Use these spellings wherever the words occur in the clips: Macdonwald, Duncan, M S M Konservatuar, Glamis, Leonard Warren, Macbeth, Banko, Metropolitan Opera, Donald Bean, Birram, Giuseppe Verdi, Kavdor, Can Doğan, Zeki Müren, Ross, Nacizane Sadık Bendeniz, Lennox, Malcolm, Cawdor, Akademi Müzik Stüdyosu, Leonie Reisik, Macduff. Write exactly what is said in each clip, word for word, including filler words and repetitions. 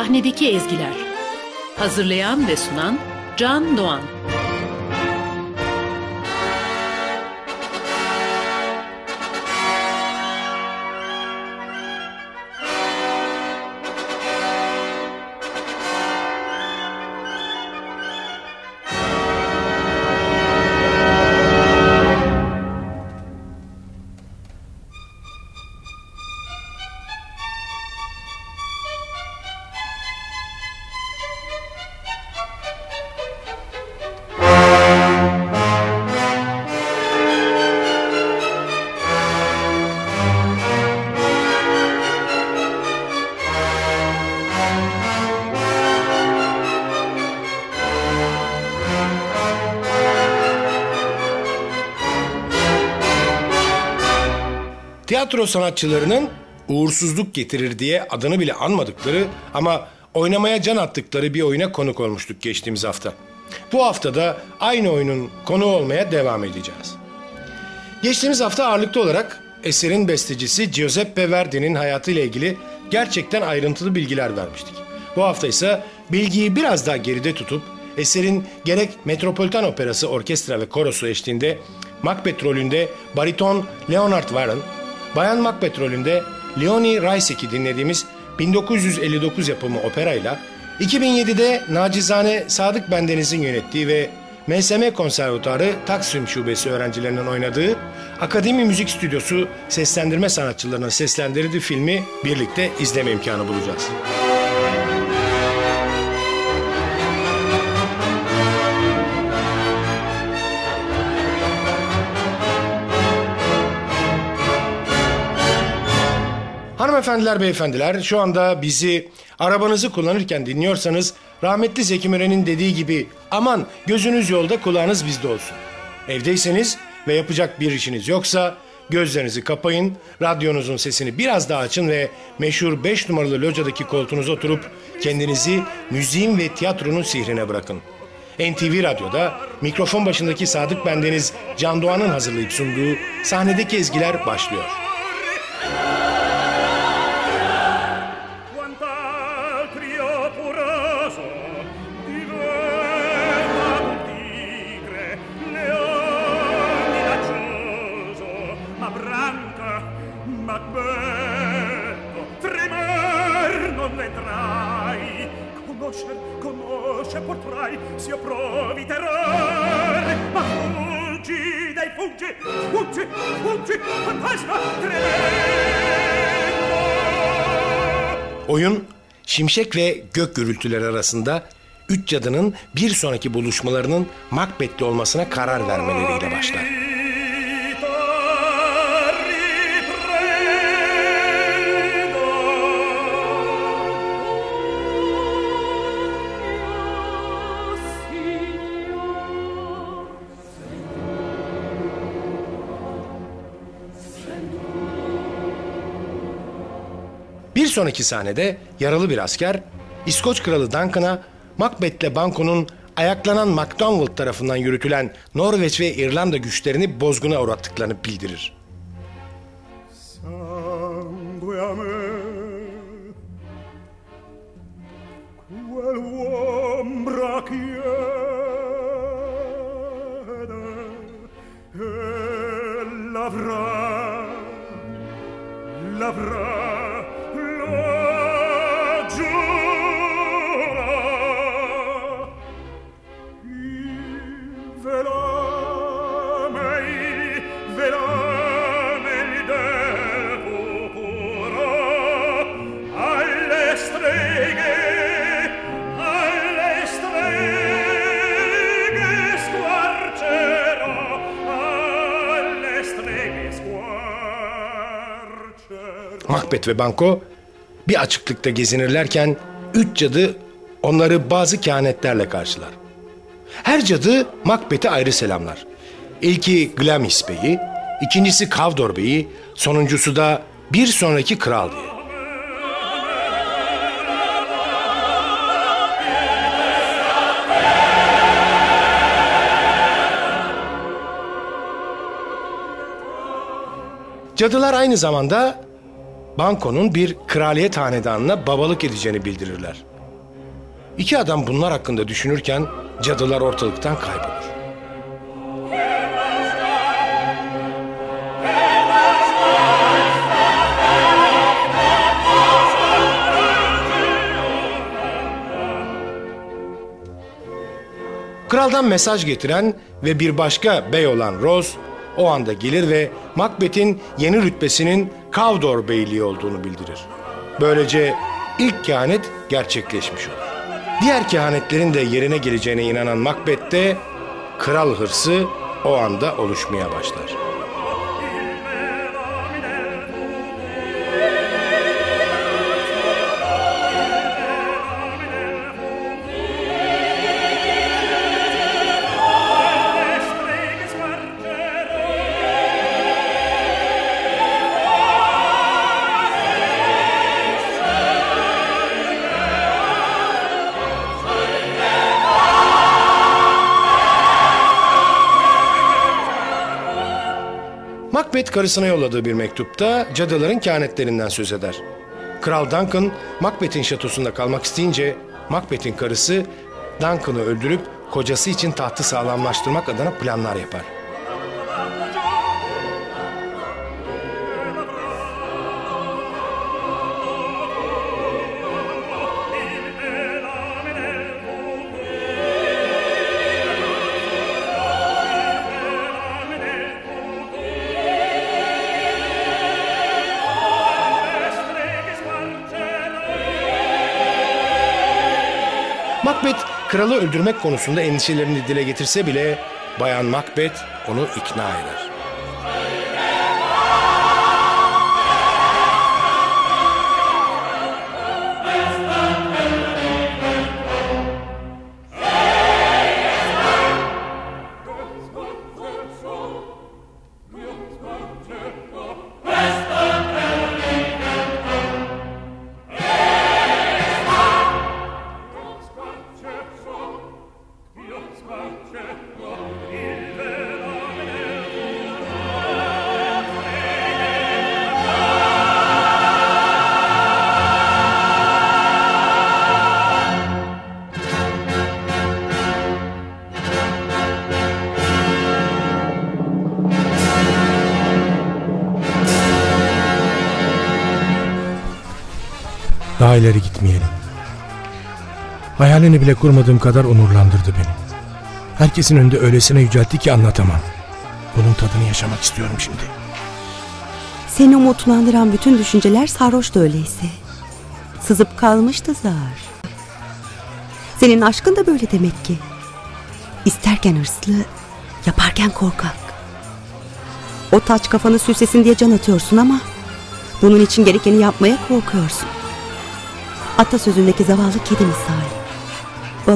Sahnedeki Ezgiler. Hazırlayan ve sunan Can Doğan. Tiyatro sanatçılarının uğursuzluk getirir diye adını bile anmadıkları ama oynamaya can attıkları bir oyuna konuk olmuştuk geçtiğimiz hafta. Bu hafta da aynı oyunun konuğu olmaya devam edeceğiz. Geçtiğimiz hafta ağırlıklı olarak eserin bestecisi Giuseppe Verdi'nin hayatıyla ilgili gerçekten ayrıntılı bilgiler vermiştik. Bu hafta ise bilgiyi biraz daha geride tutup eserin gerek Metropolitan Operası Orkestra ve Korosu eşliğinde Macbeth rolünde bariton Leonard Warren, Bayan Macbeth rolünde Leonie Reisik'i dinlediğimiz bin dokuz yüz elli dokuz yapımı operayla iki bin yedide Nacizane Sadık Bendeniz'in yönettiği ve M S M Konservatuarı Taksim Şubesi öğrencilerinin oynadığı Akademi Müzik Stüdyosu seslendirme sanatçılarının seslendirdiği filmi birlikte izleme imkanı bulacağız. Hanımefendiler, beyefendiler, şu anda bizi arabanızı kullanırken dinliyorsanız rahmetli Zeki Müren'in dediği gibi aman gözünüz yolda kulağınız bizde olsun. Evdeyseniz ve yapacak bir işiniz yoksa gözlerinizi kapayın, radyonuzun sesini biraz daha açın ve meşhur beş numaralı locadaki koltuğunuza oturup kendinizi müziğin ve tiyatronun sihrine bırakın. N T V Radyo'da mikrofon başındaki Sadık Bendeniz Can Doğan'ın hazırlayıp sunduğu Sahnedeki Ezgiler başlıyor. Oyun, şimşek ve gök gürültüleri arasında üç cadının bir sonraki buluşmalarının Macbeth'li olmasına karar vermeleriyle başlar. Bir sonraki sahnede yaralı bir asker İskoç kralı Duncan'a Macbeth'le Banko'nun ayaklanan Macdonwald tarafından yürütülen Norveç ve İrlanda güçlerini bozguna uğrattıklarını bildirir. Macbeth ve Banko bir açıklıkta gezinirlerken üç cadı onları bazı kehanetlerle karşılar. Her cadı Macbeth'e ayrı selamlar. İlki Glamis Bey'i, ikincisi Kavdor Bey'i, sonuncusu da bir sonraki kral diye. Cadılar aynı zamanda Banko'nun bir kraliyet hanedanına babalık edeceğini bildirirler. İki adam bunlar hakkında düşünürken cadılar ortalıktan kaybolur. Kraldan mesaj getiren ve bir başka bey olan Ross o anda gelir ve Macbeth'in yeni rütbesinin Cawdor beyliği olduğunu bildirir. Böylece ilk kehanet gerçekleşmiş olur. Diğer kehanetlerin de yerine geleceğine inanan Macbeth'te kral hırsı o anda oluşmaya başlar. Macbeth karısına yolladığı bir mektupta cadıların kehanetlerinden söz eder. Kral Duncan, Macbeth'in şatosunda kalmak isteyince Macbeth'in karısı Duncan'ı öldürüp kocası için tahtı sağlamlaştırmak adına planlar yapar. Macbeth, kralı öldürmek konusunda endişelerini dile getirse bile Bayan Macbeth onu ikna eder. Daha ileri gitmeyelim. Hayalini bile kurmadığım kadar onurlandırdı beni. Herkesin önünde öylesine yüceltti ki anlatamam. Bunun tadını yaşamak istiyorum şimdi. Seni umutlandıran bütün düşünceler sarhoştu öyleyse. Sızıp kalmıştı zar. Senin aşkın da böyle demek ki. İsterken hırslı, yaparken korkak. O taç kafanı süslesin diye can atıyorsun ama bunun için gerekeni yapmaya korkuyorsun. Atasözündeki zavallı kedi misali.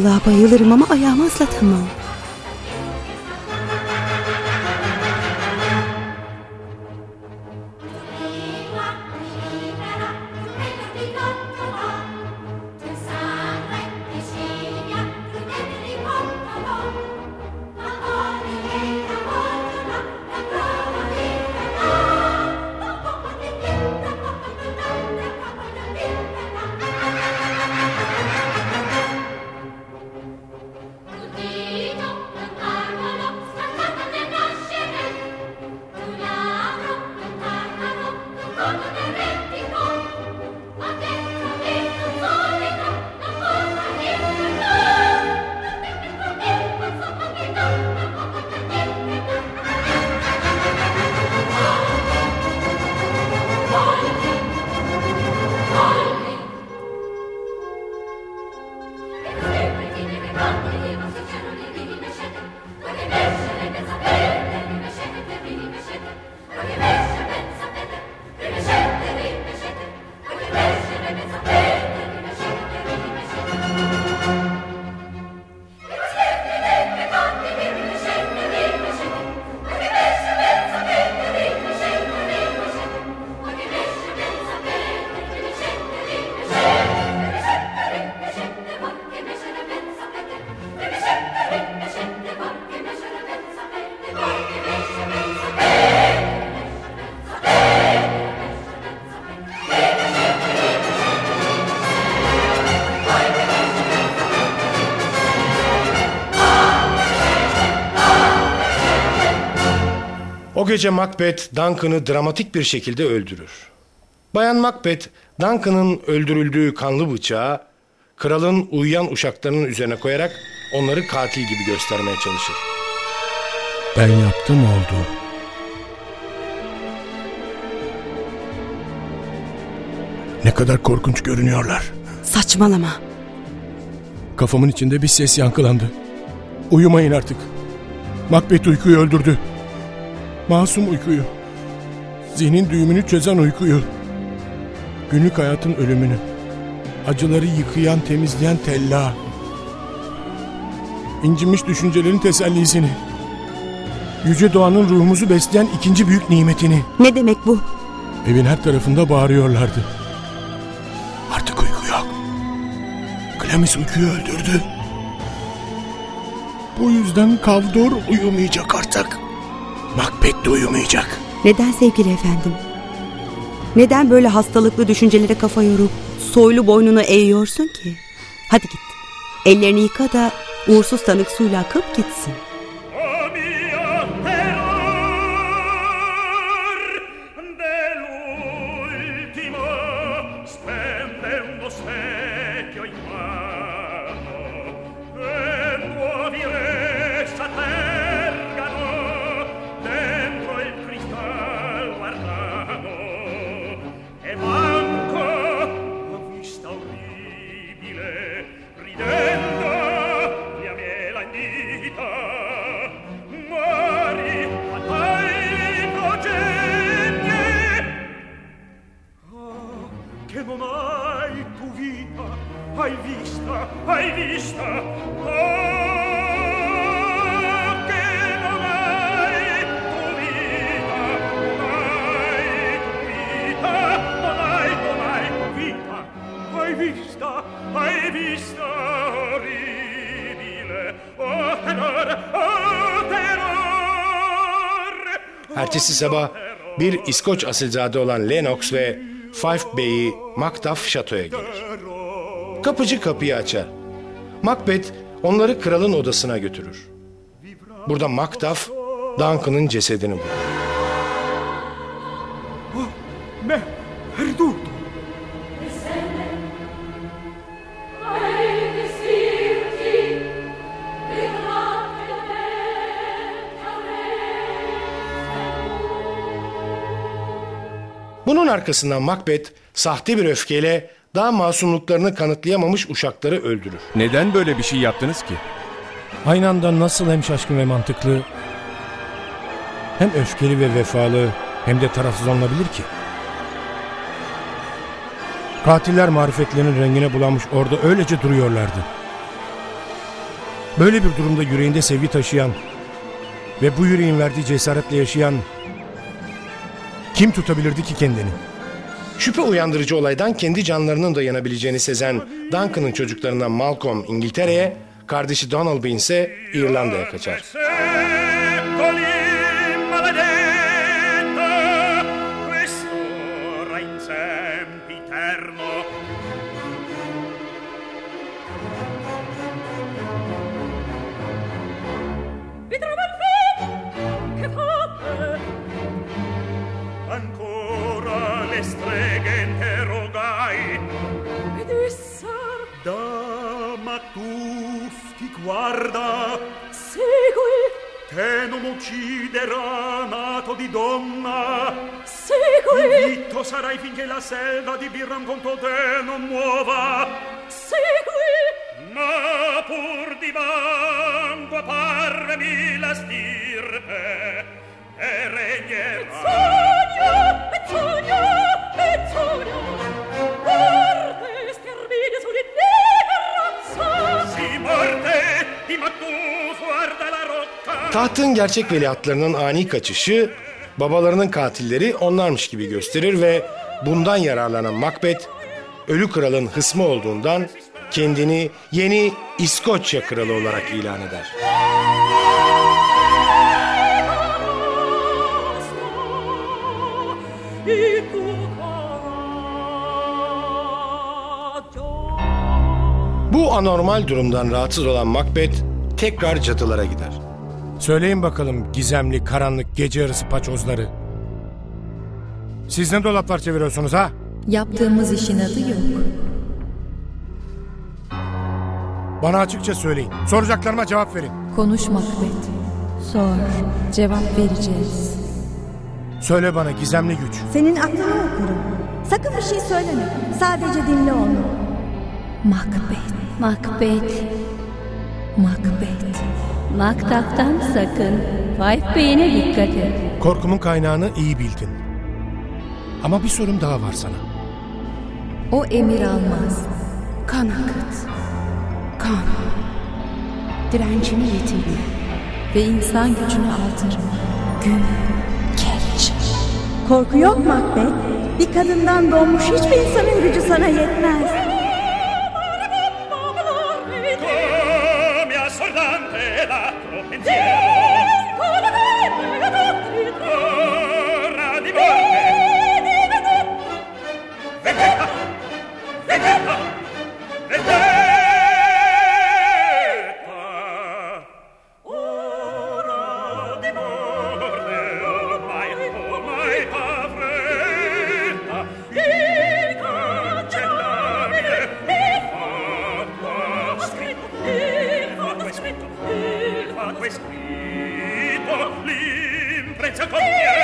Balığa bayılırım ama ayağımı ıslatamam. O gece Macbeth Duncan'ı dramatik bir şekilde öldürür. Bayan Macbeth, Duncan'ın öldürüldüğü kanlı bıçağı kralın uyuyan uşaklarının üzerine koyarak onları katil gibi göstermeye çalışır. Ben yaptım oldu. Ne kadar korkunç görünüyorlar. Saçmalama. Kafamın içinde bir ses yankılandı. Uyumayın artık. Macbeth uykuyu öldürdü. Masum uykuyu. Zihnin düğümünü çözen uykuyu. Günlük hayatın ölümünü. Acıları yıkayan, temizleyen tella. İncinmiş düşüncelerin tesellisini. Yüce Doğan'ın ruhumuzu besleyen ikinci büyük nimetini. Ne demek bu? Evin her tarafında bağırıyorlardı. Artık uyku yok. Glamis uykuyu öldürdü. Bu yüzden Kavdor uyumayacak artık. Macbeth de uyumayacak. Neden sevgili efendim? Neden böyle hastalıklı düşüncelere kafa yorup soylu boynunu eğiyorsun ki? Hadi git. Ellerini yıka da uğursuz tanık suyla akıp gitsin. Ertesi sabah bir İskoç asilzade olan Lennox ve Fife Bey'i Macduff şatoya gelir. Kapıcı kapıyı açar. Macbeth onları kralın odasına götürür. Burada Macduff Duncan'ın cesedini bulur. Bunun arkasından Macbeth sahte bir öfkeyle daha masumluklarını kanıtlayamamış uşakları öldürür. Neden böyle bir şey yaptınız ki? Aynı anda nasıl hem şaşkın ve mantıklı, hem öfkeli ve vefalı, hem de tarafsız olunabilir ki? Katiller marifetlerinin rengine bulanmış orada öylece duruyorlardı. Böyle bir durumda yüreğinde sevgi taşıyan ve bu yüreğin verdiği cesaretle yaşayan kim tutabilirdi ki kendini? Şüphe uyandırıcı olaydan kendi canlarının da yanabileceğini sezen Duncan'ın çocuklarından Malcolm İngiltere'ye, kardeşi Donald Bean ise İrlanda'ya kaçar. Guarda, segui, che non ucciderà nato di donna. Segui, invitto sarai finché la selva di Birram contro te non muova. Segui, ma pur di Banco parvemi la stirpe e regnerà. Sogno, e sogno, e sogno, morte stermine su di Tahtın gerçek veliahtlarının ani kaçışı babalarının katilleri onlarmış gibi gösterir ve bundan yararlanan Macbeth ölü kralın hısmı olduğundan kendini yeni İskoçya kralı olarak ilan eder. Bu anormal durumdan rahatsız olan Macbeth tekrar cadılara gider. Söyleyin bakalım gizemli, karanlık, gece yarısı paçozları. Siz ne dolaplar çeviriyorsunuz ha? Yaptığımız işin adı yok. Bana açıkça söyleyin. Soracaklarıma cevap verin. Konuş Macbeth. Sor. Cevap vereceğiz. Söyle bana gizemli güç. Senin aklını okurum. Sakın bir şey söyleme. Sadece dinle onu. Macbeth. Macbeth. Macbeth. Macduff'tan sakın. Five Bey'ine dikkat et. Korkumun kaynağını iyi bildin. Ama bir sorum daha var sana. O emir almaz. Kan akıt. Kan. Direncini yitirme. Ve insan gücünü artırma. Gün. Keç. Korku yok Macbeth. Bir kadından doğmuş hiçbir insanın gücü sana yetmez. Questo libro l'impresa con